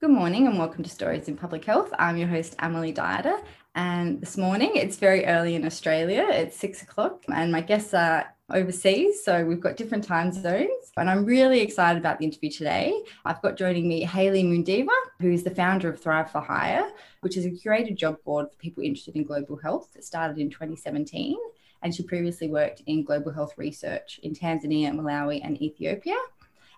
Good morning and welcome to Stories in Public Health. I'm your host, Emily Dieter, and this morning it's very early in Australia. It's 6 o'clock and my guests are overseas, so we've got different time zones, and I'm really excited about the interview today. I've got joining me Hayley Mundiva, who is the founder of Thrive for Hire, which is a curated job board for people interested in global health that started in 2017, and she previously worked in global health research in Tanzania, Malawi and Ethiopia.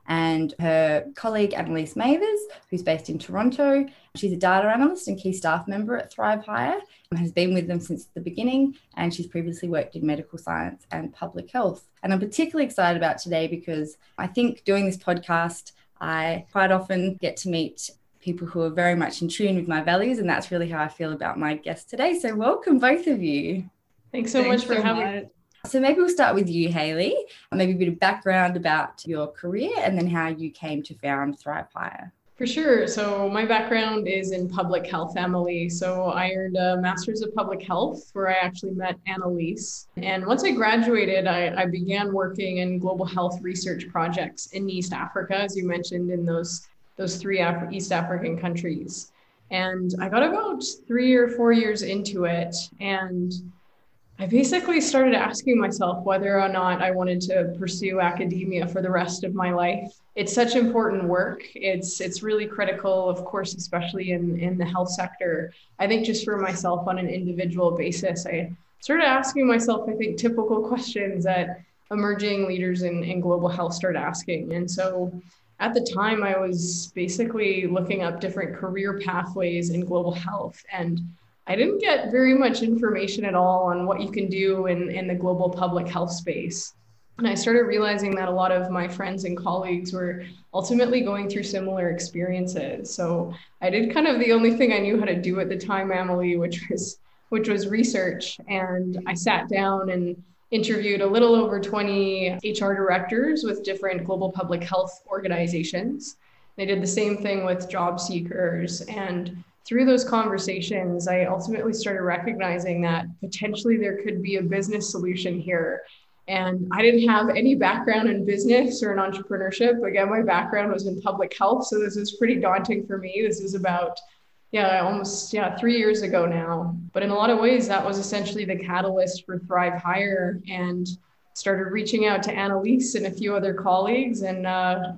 And her colleague, Annalise Mavers, who's based in Toronto, she's a data analyst and key staff member at Thrive Hire and has been with them since the beginning. And she's previously worked in medical science and public health. And I'm particularly excited about today because I think doing this podcast, I quite often get to meet people who are very much in tune with my values. And that's really how I feel about my guest today. So welcome, both of you. Thanks so much for having me. So maybe we'll start with you, Hayley, maybe a bit of background about your career and then how you came to found Thrive Hire. For sure. So my background is in public health, Emily. So I earned a master's of public health where I actually met Annalise. And once I graduated, I began working in global health research projects in East Africa, as you mentioned, in those three East African countries. And I got about 3 or 4 years into it, and I basically started asking myself whether or not I wanted to pursue academia for the rest of my life. It's such important work. It's really critical, of course, especially in the health sector. I think just for myself on an individual basis, I started asking myself, I think, typical questions that emerging leaders in global health start asking. And so at the time, I was basically looking up different career pathways in global health, and I didn't get very much information at all on what you can do in the global public health space. And I started realizing that a lot of my friends and colleagues were ultimately going through similar experiences. So I did kind of the only thing I knew how to do at the time, Emily, which was research. And I sat down and interviewed a little over 20 HR directors with different global public health organizations. They did the same thing with job seekers, and through those conversations, I ultimately started recognizing that potentially there could be a business solution here. And I didn't have any background in business or in entrepreneurship. Again, my background was in public health, so this was pretty daunting for me. This is about, almost 3 years ago now. But in a lot of ways, that was essentially the catalyst for Thrive Hire, and started reaching out to Annalise and a few other colleagues, and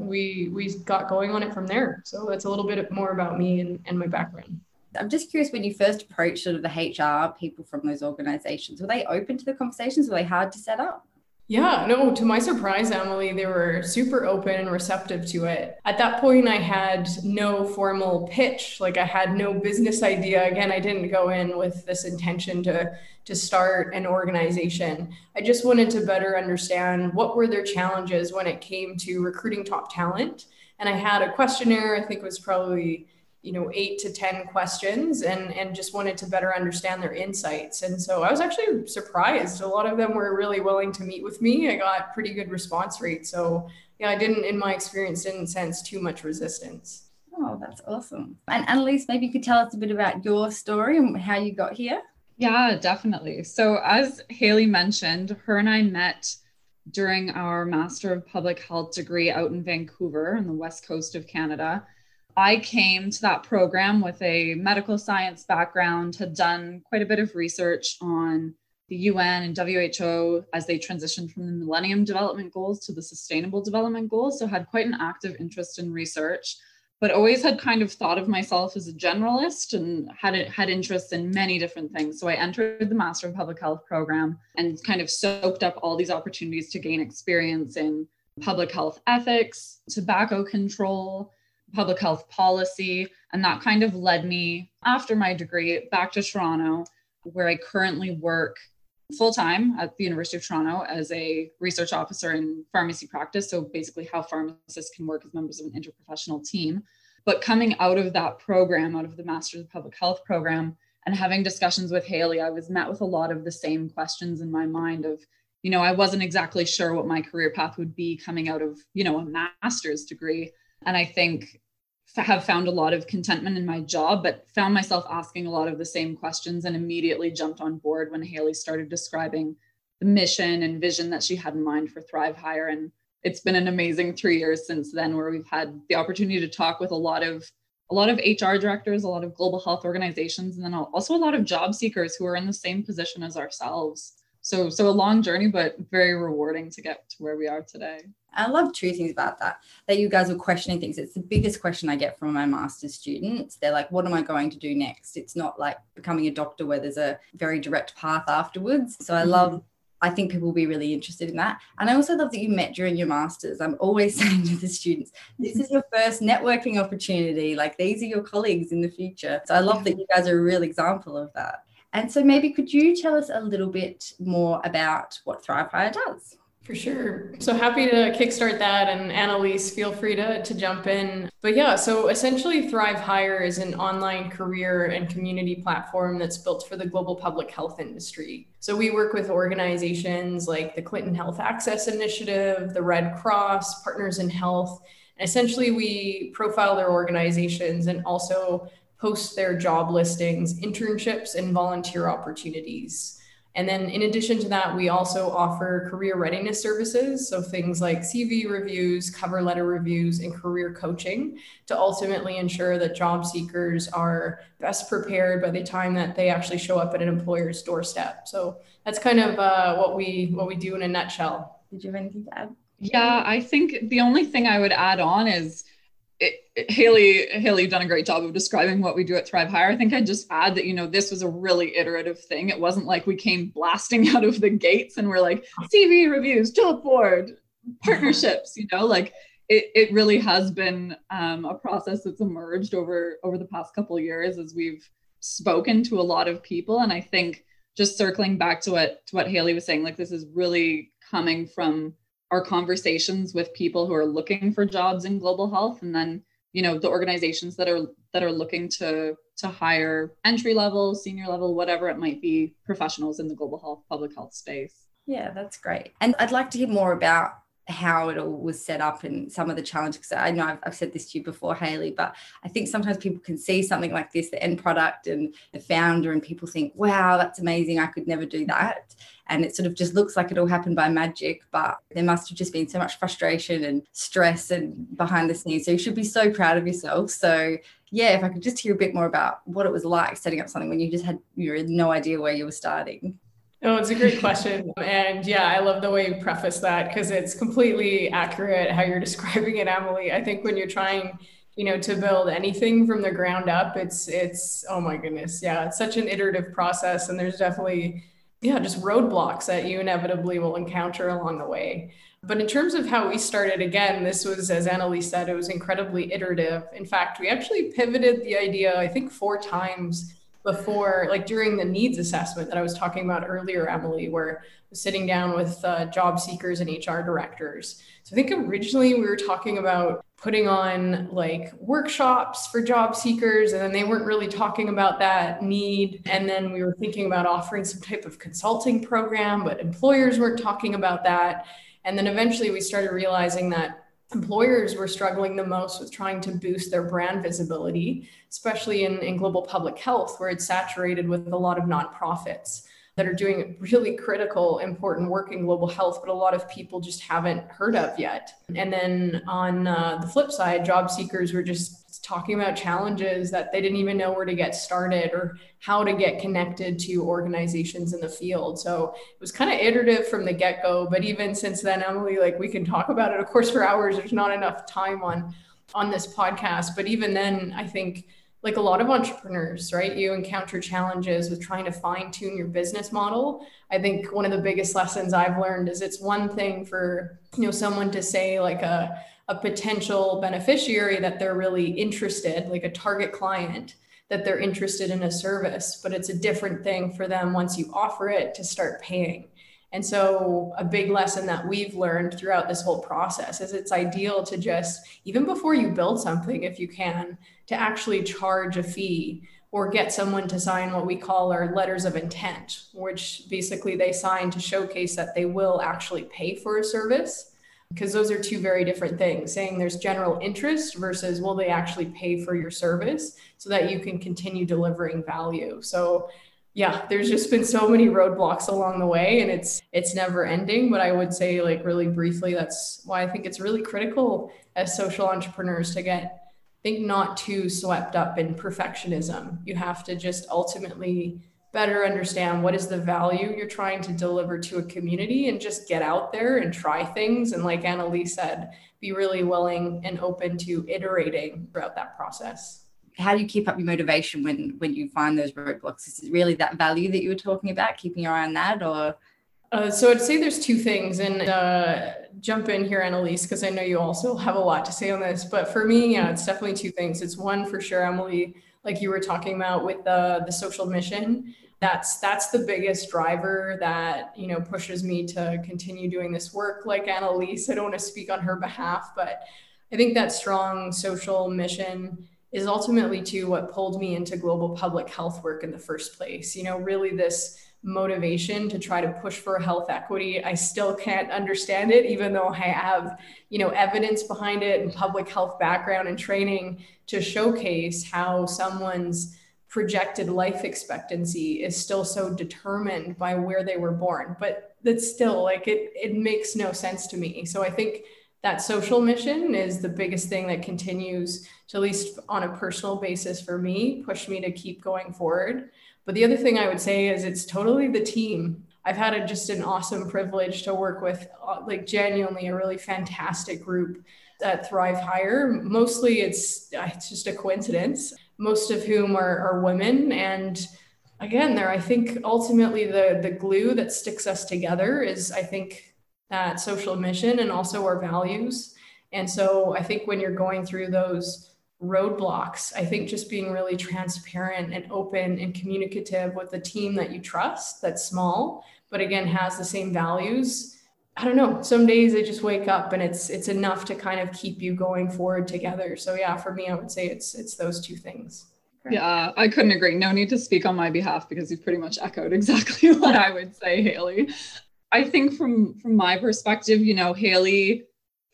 we got going on it from there. So that's a little bit more about me and my background. I'm just curious, when you first approached sort of the HR people from those organizations, were they open to the conversations? Were they hard to set up? Yeah, no, to my surprise, Emily, they were super open and receptive to it. At that point, I had no formal pitch. Like, I had no business idea. Again, I didn't go in with this intention to start an organization. I just wanted to better understand what were their challenges when it came to recruiting top talent. And I had a questionnaire, I think it was probably 8 to 10 questions, and just wanted to better understand their insights. And so I was actually surprised. A lot of them were really willing to meet with me. I got pretty good response rate. So I didn't, in my experience, didn't sense too much resistance. Oh, that's awesome. And Annalise, maybe you could tell us a bit about your story and how you got here. Yeah, definitely. So as Hayley mentioned, her and I met during our Master of Public Health degree out in Vancouver on the west coast of Canada. I came to that program with a medical science background, had done quite a bit of research on the UN and WHO as they transitioned from the Millennium Development Goals to the Sustainable Development Goals. So had quite an active interest in research, but always had kind of thought of myself as a generalist and had interests in many different things. So I entered the Master of Public Health program and kind of soaked up all these opportunities to gain experience in public health ethics, tobacco control, public health policy, and that kind of led me, after my degree, back to Toronto, where I currently work full-time at the University of Toronto as a research officer in pharmacy practice, so basically how pharmacists can work as members of an interprofessional team. But coming out of that program, out of the Master of Public Health program, and having discussions with Hayley, I was met with a lot of the same questions in my mind of, I wasn't exactly sure what my career path would be coming out of, a master's degree. And I think have found a lot of contentment in my job, but found myself asking a lot of the same questions, and immediately jumped on board when Hayley started describing the mission and vision that she had in mind for Thrive Hire. And it's been an amazing 3 years since then, where we've had the opportunity to talk with a lot of a lot of HR directors, a lot of global health organizations, and then also a lot of job seekers who are in the same position as ourselves. So a long journey, but very rewarding to get to where we are today. I love two things about that you guys are questioning things. It's the biggest question I get from my master's students. They're like, what am I going to do next? It's not like becoming a doctor where there's a very direct path afterwards. So I think people will be really interested in that. And I also love that you met during your master's. I'm always saying to the students, this is your first networking opportunity. Like, these are your colleagues in the future. So I love that you guys are a real example of that. And so maybe could you tell us a little bit more about what Thrive Hire does? For sure. So happy to kickstart that. And Annalise, feel free to jump in. But yeah, so essentially Thrive Hire is an online career and community platform that's built for the global public health industry. So we work with organizations like the Clinton Health Access Initiative, the Red Cross, Partners in Health. And essentially, we profile their organizations and also post their job listings, internships, and volunteer opportunities. And then in addition to that, we also offer career readiness services. So things like CV reviews, cover letter reviews, and career coaching to ultimately ensure that job seekers are best prepared by the time that they actually show up at an employer's doorstep. So that's kind of what we do in a nutshell. Did you have anything to add? Yeah, I think the only thing I would add on is Hayley, you've done a great job of describing what we do at Thrive Hire. I think I'd just add that, this was a really iterative thing. It wasn't like we came blasting out of the gates and we're like, CV reviews, job board, partnerships, it really has been a process that's emerged over the past couple of years as we've spoken to a lot of people. And I think just circling back to what Hayley was saying, like, this is really coming from our conversations with people who are looking for jobs in global health, and then the organizations that are looking to hire entry level, senior level, whatever it might be, professionals in the global health, public health space. Yeah, that's great. And I'd like to hear more about how it all was set up and some of the challenges, because I know I've said this to you before, Hayley, but I think sometimes people can see something like this, the end product and the founder, and people think, wow, that's amazing, I could never do that. And it sort of just looks like it all happened by magic, but there must have just been so much frustration and stress and behind the scenes. So you should be so proud of yourself. So yeah, if I could just hear a bit more about what it was like setting up something when you just had no idea where you were starting. Oh, it's a great question. And yeah, I love the way you preface that, because it's completely accurate how you're describing it, Emily. I think when you're trying, to build anything from the ground up, it's oh my goodness. Yeah, it's such an iterative process. And there's definitely, just roadblocks that you inevitably will encounter along the way. But in terms of how we started, again, this was, as Annalise said, it was incredibly iterative. In fact, we actually pivoted the idea, I think, 4 times before, like during the needs assessment that I was talking about earlier, Emily, where I was sitting down with job seekers and HR directors. So I think originally we were talking about putting on like workshops for job seekers, and then they weren't really talking about that need. And then we were thinking about offering some type of consulting program, but employers weren't talking about that. And then eventually we started realizing that employers were struggling the most with trying to boost their brand visibility, especially in global public health, where it's saturated with a lot of nonprofits that are doing really critical, important work in global health, but a lot of people just haven't heard of yet. And then on the flip side, job seekers were just talking about challenges that they didn't even know where to get started or how to get connected to organizations in the field. So it was kind of iterative from the get-go, but even since then, Emily, like, we can talk about it, of course, for hours. There's not enough time on this podcast, but even then, I think, like a lot of entrepreneurs, right? You encounter challenges with trying to fine tune your business model. I think one of the biggest lessons I've learned is it's one thing for, someone to say like a potential beneficiary that they're really interested, like a target client that they're interested in a service, but it's a different thing for them once you offer it to start paying. And so a big lesson that we've learned throughout this whole process is it's ideal to just, even before you build something, if you can, to actually charge a fee or get someone to sign what we call our letters of intent, which basically they sign to showcase that they will actually pay for a service. Because those are two very different things, saying there's general interest versus will they actually pay for your service so that you can continue delivering value. So yeah, there's just been so many roadblocks along the way, and it's never ending. But I would say, like, really briefly, that's why I think it's really critical as social entrepreneurs to get think not too swept up in perfectionism. You have to just ultimately better understand what is the value you're trying to deliver to a community, and just get out there and try things. And like Annalise said, be really willing and open to iterating throughout that process. How do you keep up your motivation when you find those roadblocks? Is it really that value that you were talking about, keeping your eye on that, or? So I'd say there's two things, and jump in here, Annalise, because I know you also have a lot to say on this. But for me, yeah, it's definitely two things. It's one, for sure, Emily, like you were talking about with the social mission. That's the biggest driver that, you know, pushes me to continue doing this work. Like Annalise, I don't want to speak on her behalf, but I think that strong social mission is ultimately to what pulled me into global public health work in the first place. You know, really this motivation to try to push for health equity. I still can't understand it, even though I have, you know, evidence behind it and public health background and training to showcase how someone's projected life expectancy is still so determined by where they were born. But that's still like, it makes no sense to me. So I think that social mission is the biggest thing that continues to, at least on a personal basis for me, push me to keep going forward. But the other thing I would say is it's totally the team. I've had just an awesome privilege to work with, like genuinely a really fantastic group at Thrive Hire. Mostly it's just a coincidence, most of whom are women. And again, I think ultimately the glue that sticks us together is, I think, that social mission and also our values. And so I think when you're going through those roadblocks, I think just being really transparent and open and communicative with the team that you trust, that's small, but again, has the same values. I don't know, some days I just wake up and it's enough to kind of keep you going forward together. So yeah, for me, I would say it's those two things. Yeah, I couldn't agree. No need to speak on my behalf because you've pretty much echoed exactly what I would say, Hayley. I think from my perspective, you know, Hayley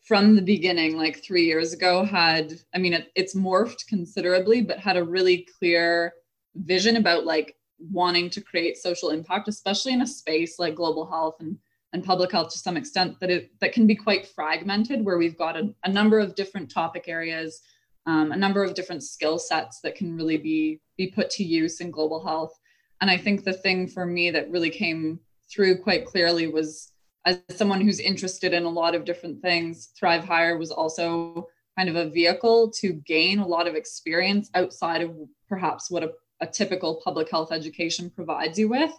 from the beginning, like 3 years ago had, I mean, it's morphed considerably, but had a really clear vision about like wanting to create social impact, especially in a space like global health and public health to some extent, that can be quite fragmented, where we've got a number of different topic areas, a number of different skill sets that can really be put to use in global health. And I think the thing for me that really came through quite clearly was, as someone who's interested in a lot of different things, Thrive Hire was also kind of a vehicle to gain a lot of experience outside of perhaps what a typical public health education provides you with,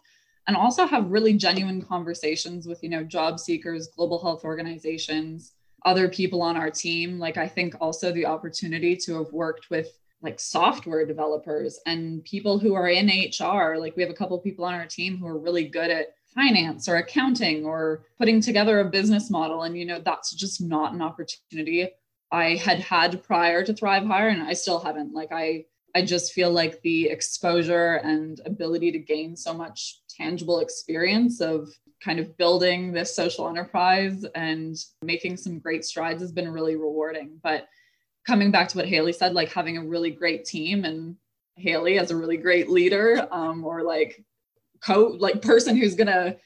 and also have really genuine conversations with, you know, job seekers, global health organizations, other people on our team. Like, I think also the opportunity to have worked with like software developers and people who are in HR. Like, we have a couple of people on our team who are really good at finance or accounting or putting together a business model. And, you know, that's just not an opportunity I had prior to Thrive Hire, and I still haven't. Like, I just feel like the exposure and ability to gain so much tangible experience of kind of building this social enterprise and making some great strides has been really rewarding. But coming back to what Hayley said, like having a really great team, and Hayley as a really great leader, or like person who's gonna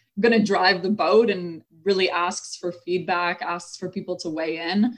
drive the boat and really asks for feedback, asks for people to weigh in.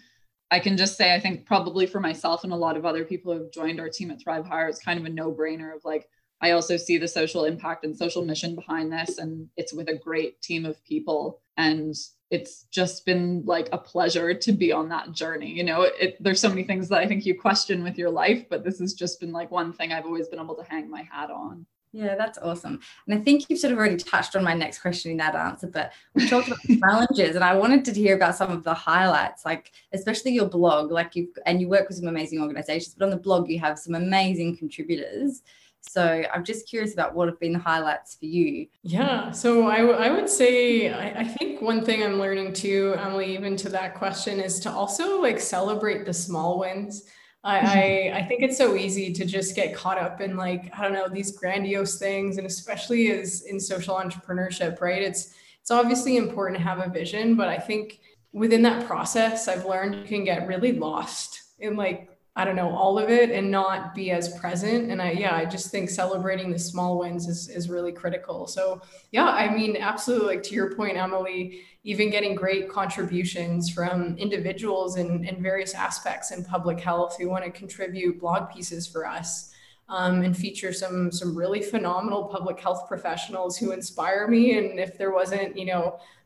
I can just say, I think probably for myself and a lot of other people who have joined our team at Thrive Hire, it's kind of a no-brainer of like, I also see the social impact and social mission behind this, and it's with a great team of people. And it's just been like a pleasure to be on that journey. You know, there's so many things that I think you question with your life, but this has just been like one thing I've always been able to hang my hat on. Yeah, that's awesome. And I think you've sort of already touched on my next question in that answer, but we talked about challenges, and I wanted to hear about some of the highlights, like especially your blog, like you work with some amazing organizations, but on the blog you have some amazing contributors. So I'm just curious about what have been the highlights for you. Yeah, so I would say, I think one thing I'm learning too, Emily, even to that question, is to also like celebrate the small wins. I think it's so easy to just get caught up in like, I don't know, these grandiose things, and especially as in social entrepreneurship, right? It's obviously important to have a vision, but I think within that process, I've learned you can get really lost in like I don't know, all of it and not be as present. And I just think celebrating the small wins is really critical. So yeah, I mean, absolutely, like to your point, Emily, even getting great contributions from individuals in various aspects in public health who want to contribute blog pieces for us and feature some really phenomenal public health professionals who inspire me. And if there wasn't,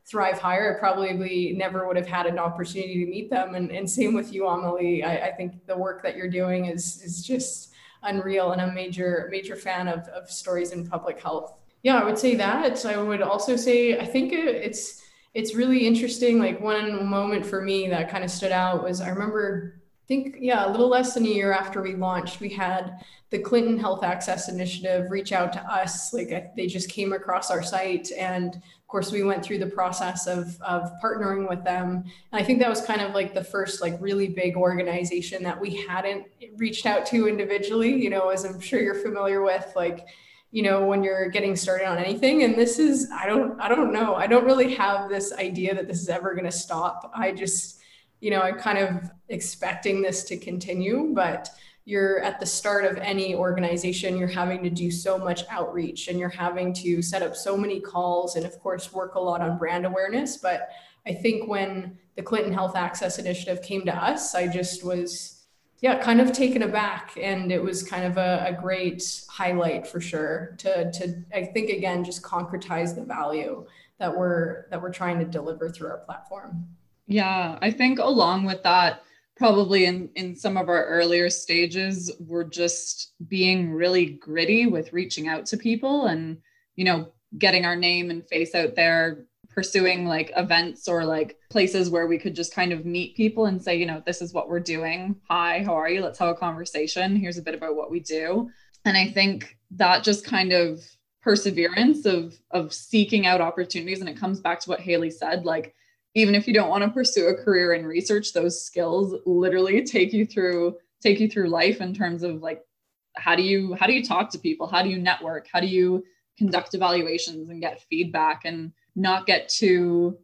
Thrive Hire, I probably never would have had an opportunity to meet them. And same with you, Amelie. I think the work that you're doing is just unreal, and I'm a major fan of stories in public health. Yeah, I would say that. I would also say, I think it's really interesting. Like one moment for me that kind of stood out was I remember a little less than a year after we launched, we had the Clinton Health Access Initiative reach out to us. Like they just came across our site. And of course, we went through the process of partnering with them. And I think that was kind of like the first like really big organization that we hadn't reached out to individually, as I'm sure you're familiar with, like, when you're getting started on anything. And this is, I don't know. I don't really have this idea that this is ever going to stop. I just, I'm kind of expecting this to continue, but you're at the start of any organization, you're having to do so much outreach and you're having to set up so many calls and of course work a lot on brand awareness. But I think when the Clinton Health Access Initiative came to us, I just was, kind of taken aback, and it was kind of a great highlight for sure to I think again, just concretize the value that we're trying to deliver through our platform. Yeah, I think along with that, probably in some of our earlier stages, we're just being really gritty with reaching out to people and, getting our name and face out there, pursuing like events or like places where we could just kind of meet people and say, this is what we're doing. Hi, how are you? Let's have a conversation. Here's a bit about what we do. And I think that just kind of perseverance of seeking out opportunities. And it comes back to what Hayley said, like, even if you don't want to pursue a career in research, those skills literally take you through life in terms of like, how do you talk to people? How do you network? How do you conduct evaluations and get feedback and not get too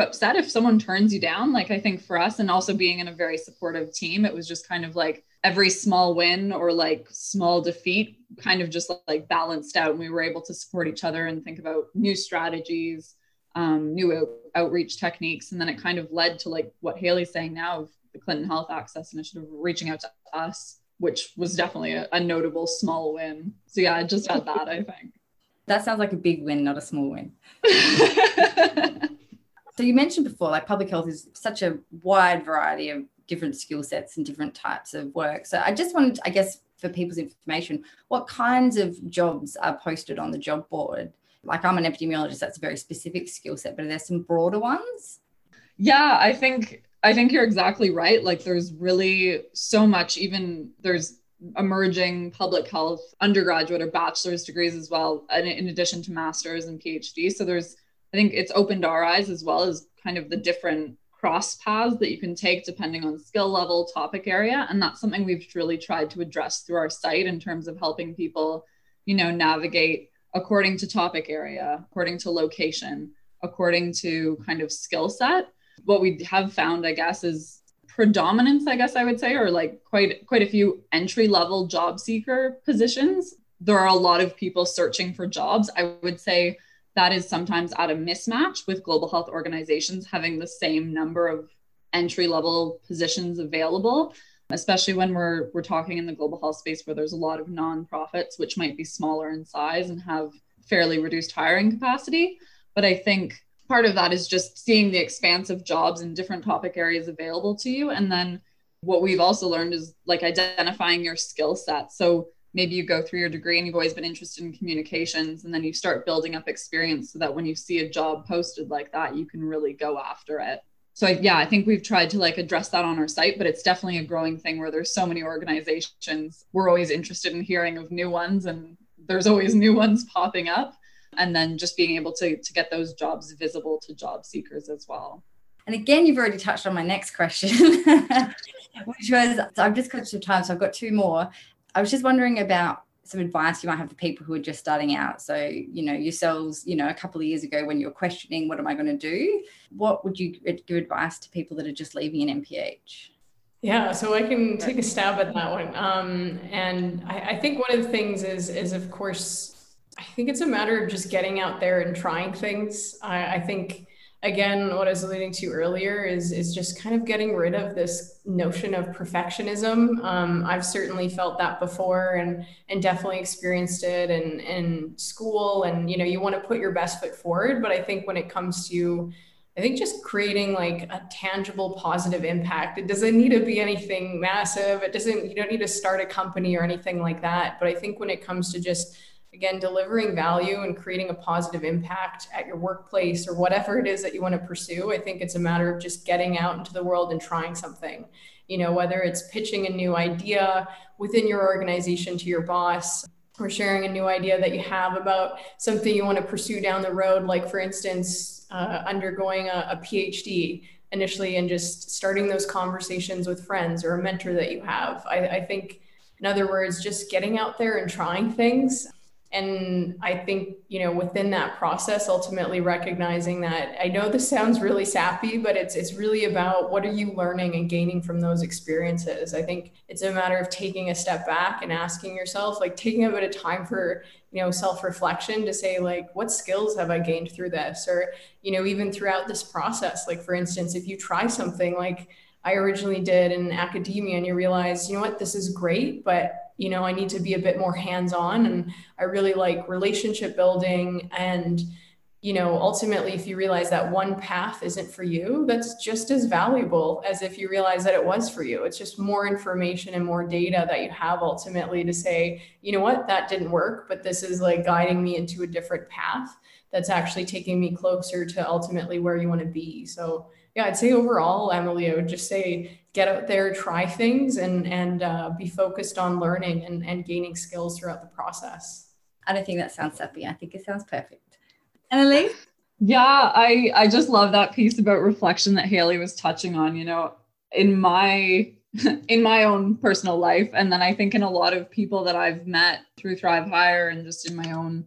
upset if someone turns you down? Like, I think for us, and also being in a very supportive team, it was just kind of like every small win or like small defeat kind of just like balanced out, and we were able to support each other and think about new strategies, new outreach techniques. And then it kind of led to like what Hayley's saying now of the Clinton Health Access Initiative reaching out to us, which was definitely a notable small win. So yeah, I just had that, I think. That sounds like a big win, not a small win. So you mentioned before, like public health is such a wide variety of different skill sets and different types of work. So I just wanted, I guess, for people's information, what kinds of jobs are posted on the job board? Like I'm an epidemiologist, that's a very specific skill set, but are there some broader ones? Yeah, I think you're exactly right. Like there's really so much, even there's emerging public health undergraduate or bachelor's degrees as well, in addition to master's and PhD. So there's, I think it's opened our eyes as well as kind of the different cross paths that you can take depending on skill level, topic area. And that's something we've really tried to address through our site in terms of helping people, navigate according to topic area, according to location, according to kind of skill set. What we have found, I guess, is predominance, I guess I would say, or like quite a few entry-level job seeker positions. There are a lot of people searching for jobs. I would say that is sometimes at a mismatch with global health organizations having the same number of entry-level positions available, especially when we're talking in the global health space where there's a lot of nonprofits, which might be smaller in size and have fairly reduced hiring capacity. But I think part of that is just seeing the expanse of jobs and different topic areas available to you. And then what we've also learned is like identifying your skill set. So maybe you go through your degree and you've always been interested in communications, and then you start building up experience so that when you see a job posted like that, you can really go after it. So yeah, I think we've tried to like address that on our site, but it's definitely a growing thing where there's so many organizations. We're always interested in hearing of new ones, and there's always new ones popping up. And then just being able to get those jobs visible to job seekers as well. And again, you've already touched on my next question, which was, so I've just got some time, so I've got two more. I was just wondering about some advice you might have for people who are just starting out. So, yourselves, a couple of years ago when you're questioning, what am I going to do? What would you give advice to people that are just leaving an MPH? Yeah, so I can take a stab at that one. And I think one of the things is of course, I think it's a matter of just getting out there and trying things. I think, again, what I was alluding to earlier is just kind of getting rid of this notion of perfectionism. I've certainly felt that before and definitely experienced it in school. And, you know, you want to put your best foot forward. But I think when it comes to, I think just creating like a tangible positive impact. It doesn't need to be anything massive. You don't need to start a company or anything like that. But I think when it comes to just, again, delivering value and creating a positive impact at your workplace or whatever it is that you want to pursue, I think it's a matter of just getting out into the world and trying something. You know, whether it's pitching a new idea within your organization to your boss, or sharing a new idea that you have about something you want to pursue down the road, like for instance, undergoing a PhD initially and just starting those conversations with friends or a mentor that you have. I think, in other words, just getting out there and trying things. And I think, you know, within that process, ultimately recognizing that, I know this sounds really sappy, but it's really about what are you learning and gaining from those experiences. I think it's a matter of taking a step back and asking yourself, like taking a bit of time for, you know, self-reflection to say, like, what skills have I gained through this? Or, you know, even throughout this process, like, for instance, if you try something like I originally did in academia and you realize, you know what, this is great, but you know, I need to be a bit more hands-on, and I really like relationship building. And, you know, ultimately, if you realize that one path isn't for you, that's just as valuable as if you realize that it was for you. It's just more information and more data that you have ultimately to say, you know what, that didn't work, but this is like guiding me into a different path that's actually taking me closer to ultimately where you want to be. So yeah, I'd say overall, Emily, I would just say get out there, try things, and be focused on learning and gaining skills throughout the process. I don't think that sounds sappy. I think it sounds perfect. Annalise? Yeah, I just love that piece about reflection that Hayley was touching on, you know, in my own personal life. And then I think in a lot of people that I've met through Thrive Hire and just in my own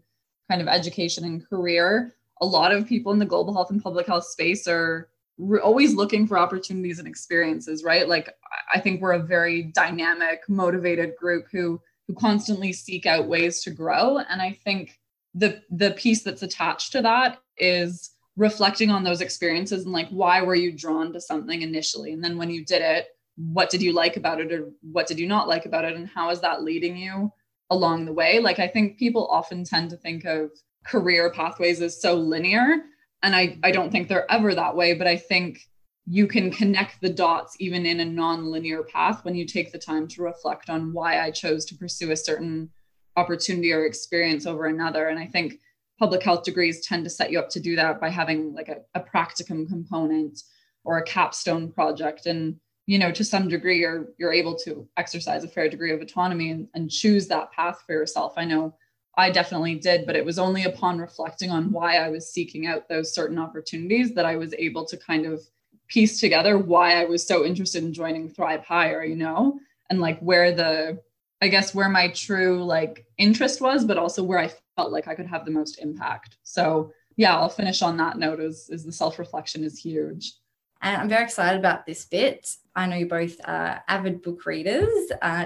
kind of education and career, a lot of people in the global health and public health space are we're always looking for opportunities and experiences, right? Like, I think we're a very dynamic, motivated group who constantly seek out ways to grow. And I think the piece that's attached to that is reflecting on those experiences and like, why were you drawn to something initially? And then when you did it, what did you like about it or what did you not like about it? And how is that leading you along the way? Like, I think people often tend to think of career pathways as so linear. And I don't think they're ever that way, but I think you can connect the dots even in a non-linear path when you take the time to reflect on why I chose to pursue a certain opportunity or experience over another. And I think public health degrees tend to set you up to do that by having like a practicum component or a capstone project. And, you know, to some degree, you're able to exercise a fair degree of autonomy and choose that path for yourself. I know I definitely did, but it was only upon reflecting on why I was seeking out those certain opportunities that I was able to kind of piece together why I was so interested in joining Thrive Hire, you know, and like where where my true like interest was, but also where I felt like I could have the most impact. So yeah, I'll finish on that note is the self-reflection is huge. And I'm very excited about this bit. I know you're both avid book readers.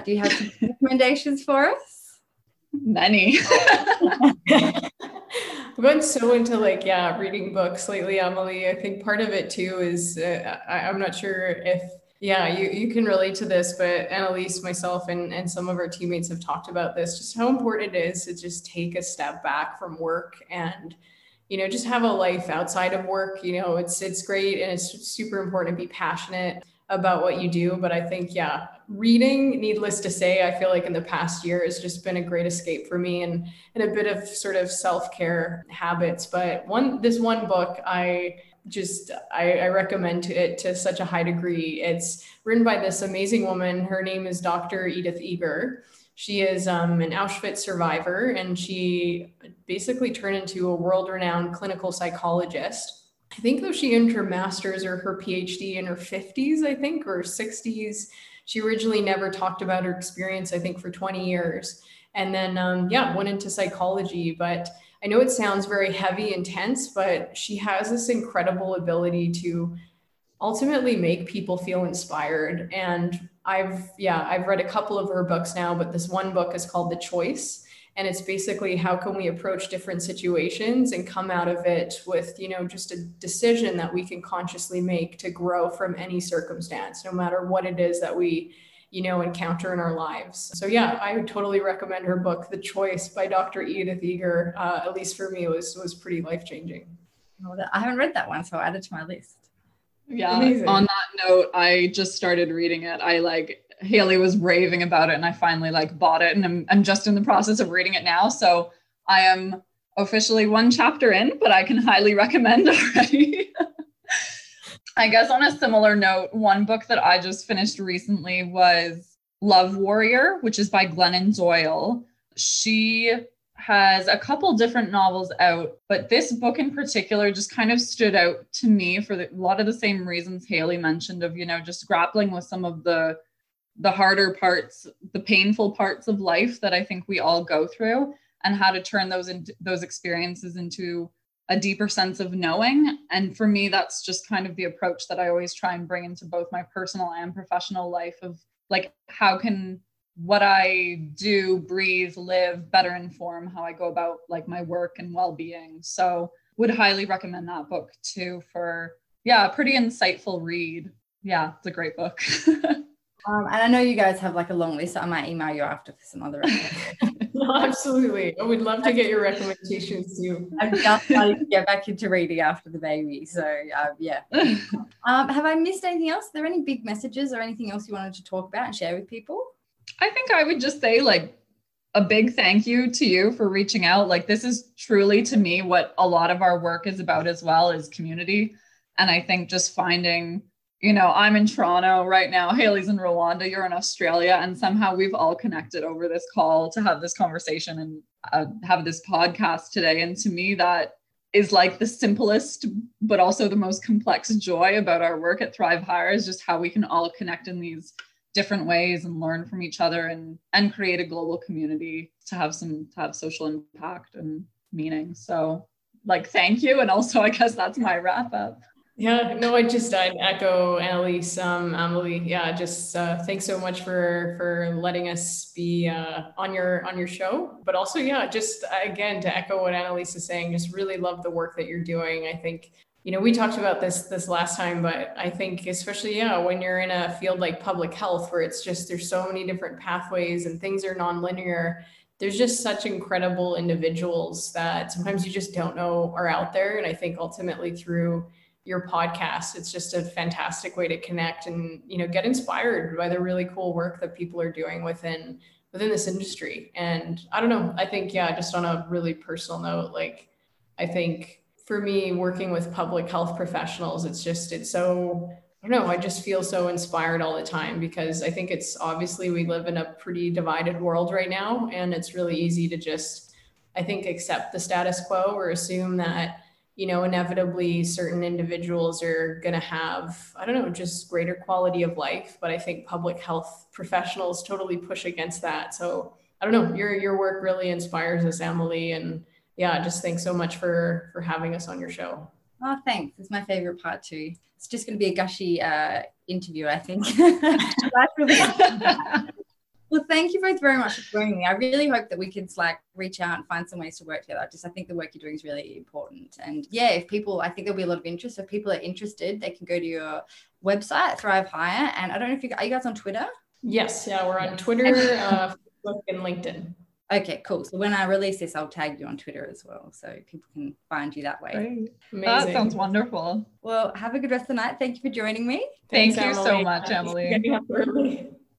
Do you have some recommendations for us? Many. I've gotten so into like, reading books lately, Emily. I think part of it too is I'm not sure if, you can relate to this, but Annalise, myself, and some of our teammates have talked about this, just how important it is to just take a step back from work and, you know, just have a life outside of work. You know, it's great and it's super important to be passionate about what you do. But I think, reading, needless to say, I feel like in the past year has just been a great escape for me and a bit of sort of self-care habits. But this one book, I recommend it to such a high degree. It's written by this amazing woman. Her name is Dr. Edith Eger. She is an Auschwitz survivor, and she basically turned into a world-renowned clinical psychologist. I think though she earned her master's or her PhD in her 50s, I think, or 60s. She originally never talked about her experience, I think, for 20 years. And then, went into psychology. But I know it sounds very heavy and tense, but she has this incredible ability to ultimately make people feel inspired. And I've read a couple of her books now, but this one book is called The Choice. And it's basically how can we approach different situations and come out of it with, you know, just a decision that we can consciously make to grow from any circumstance, no matter what it is that we, you know, encounter in our lives. So yeah, I would totally recommend her book, The Choice by Dr. Edith Eger. At least for me, it was pretty life-changing. Well, I haven't read that one, so I'll add it to my list. Yeah. Amazing. On that note, I just started reading it. Hayley was raving about it and I finally bought it, and I'm just in the process of reading it now. So I am officially one chapter in, but I can highly recommend already. I guess on a similar note, one book that I just finished recently was Love Warrior, which is by Glennon Doyle. She has a couple different novels out, but this book in particular just kind of stood out to me for a lot of the same reasons Hayley mentioned of, you know, just grappling with some of the harder parts, the painful parts of life that I think we all go through, and how to turn those experiences into a deeper sense of knowing. And for me, that's just kind of the approach that I always try and bring into both my personal and professional life of how can what I do, breathe, live, better inform how I go about my work and well-being. So would highly recommend that book too for, a pretty insightful read. Yeah, it's a great book. And I know you guys have a long list, so I might email you after for some other recommendations. Absolutely. I would love to get your recommendations too. I'm just trying to get back into reading after the baby. So yeah. Have I missed anything else? Are there any big messages or anything else you wanted to talk about and share with people? I think I would just say a big thank you to you for reaching out. This is truly to me what a lot of our work is about as well, is community. And I think just finding, you know, I'm in Toronto right now, Hayley's in Rwanda, you're in Australia, and somehow we've all connected over this call to have this conversation and have this podcast today. And to me, that is the simplest, but also the most complex joy about our work at Thrive Hire, is just how we can all connect in these different ways and learn from each other and create a global community to have social impact and meaning. So thank you. And also, I guess that's my wrap up. Yeah, no, I'd echo Annalise, Emily. Yeah, just thanks so much for letting us be on your show. But also, yeah, just again, to echo what Annalise is saying, just really love the work that you're doing. I think, you know, we talked about this last time, but I think especially, when you're in a field like public health, where it's just, there's so many different pathways and things are nonlinear, there's just such incredible individuals that sometimes you just don't know are out there. And I think ultimately through your podcast, it's just a fantastic way to connect and, you know, get inspired by the really cool work that people are doing within this industry. And I don't know, I think, just on a really personal note, I think, for me, working with public health professionals, it's so, I don't know, I just feel so inspired all the time, because I think it's obviously we live in a pretty divided world right now. And it's really easy to just, I think, accept the status quo or assume that, you know, inevitably certain individuals are going to have, I don't know, just greater quality of life. But I think public health professionals totally push against that. So I don't know, your work really inspires us, Emily. And yeah, just thanks so much for having us on your show. Oh, thanks. It's my favorite part too. It's just going to be a gushy interview, I think. Well, thank you both very much for joining me. I really hope that we can reach out and find some ways to work together. I think the work you're doing is really important. And yeah, if people, I think there'll be a lot of interest. If people are interested, they can go to your website, Thrive Hire. And I don't know if are you guys on Twitter? Yes. Yeah, we're on Twitter, Facebook, and LinkedIn. Okay, cool. So when I release this, I'll tag you on Twitter as well, so people can find you that way. Great. Amazing. That sounds wonderful. Well, have a good rest of the night. Thank you for joining me. Thank you so much, Emily.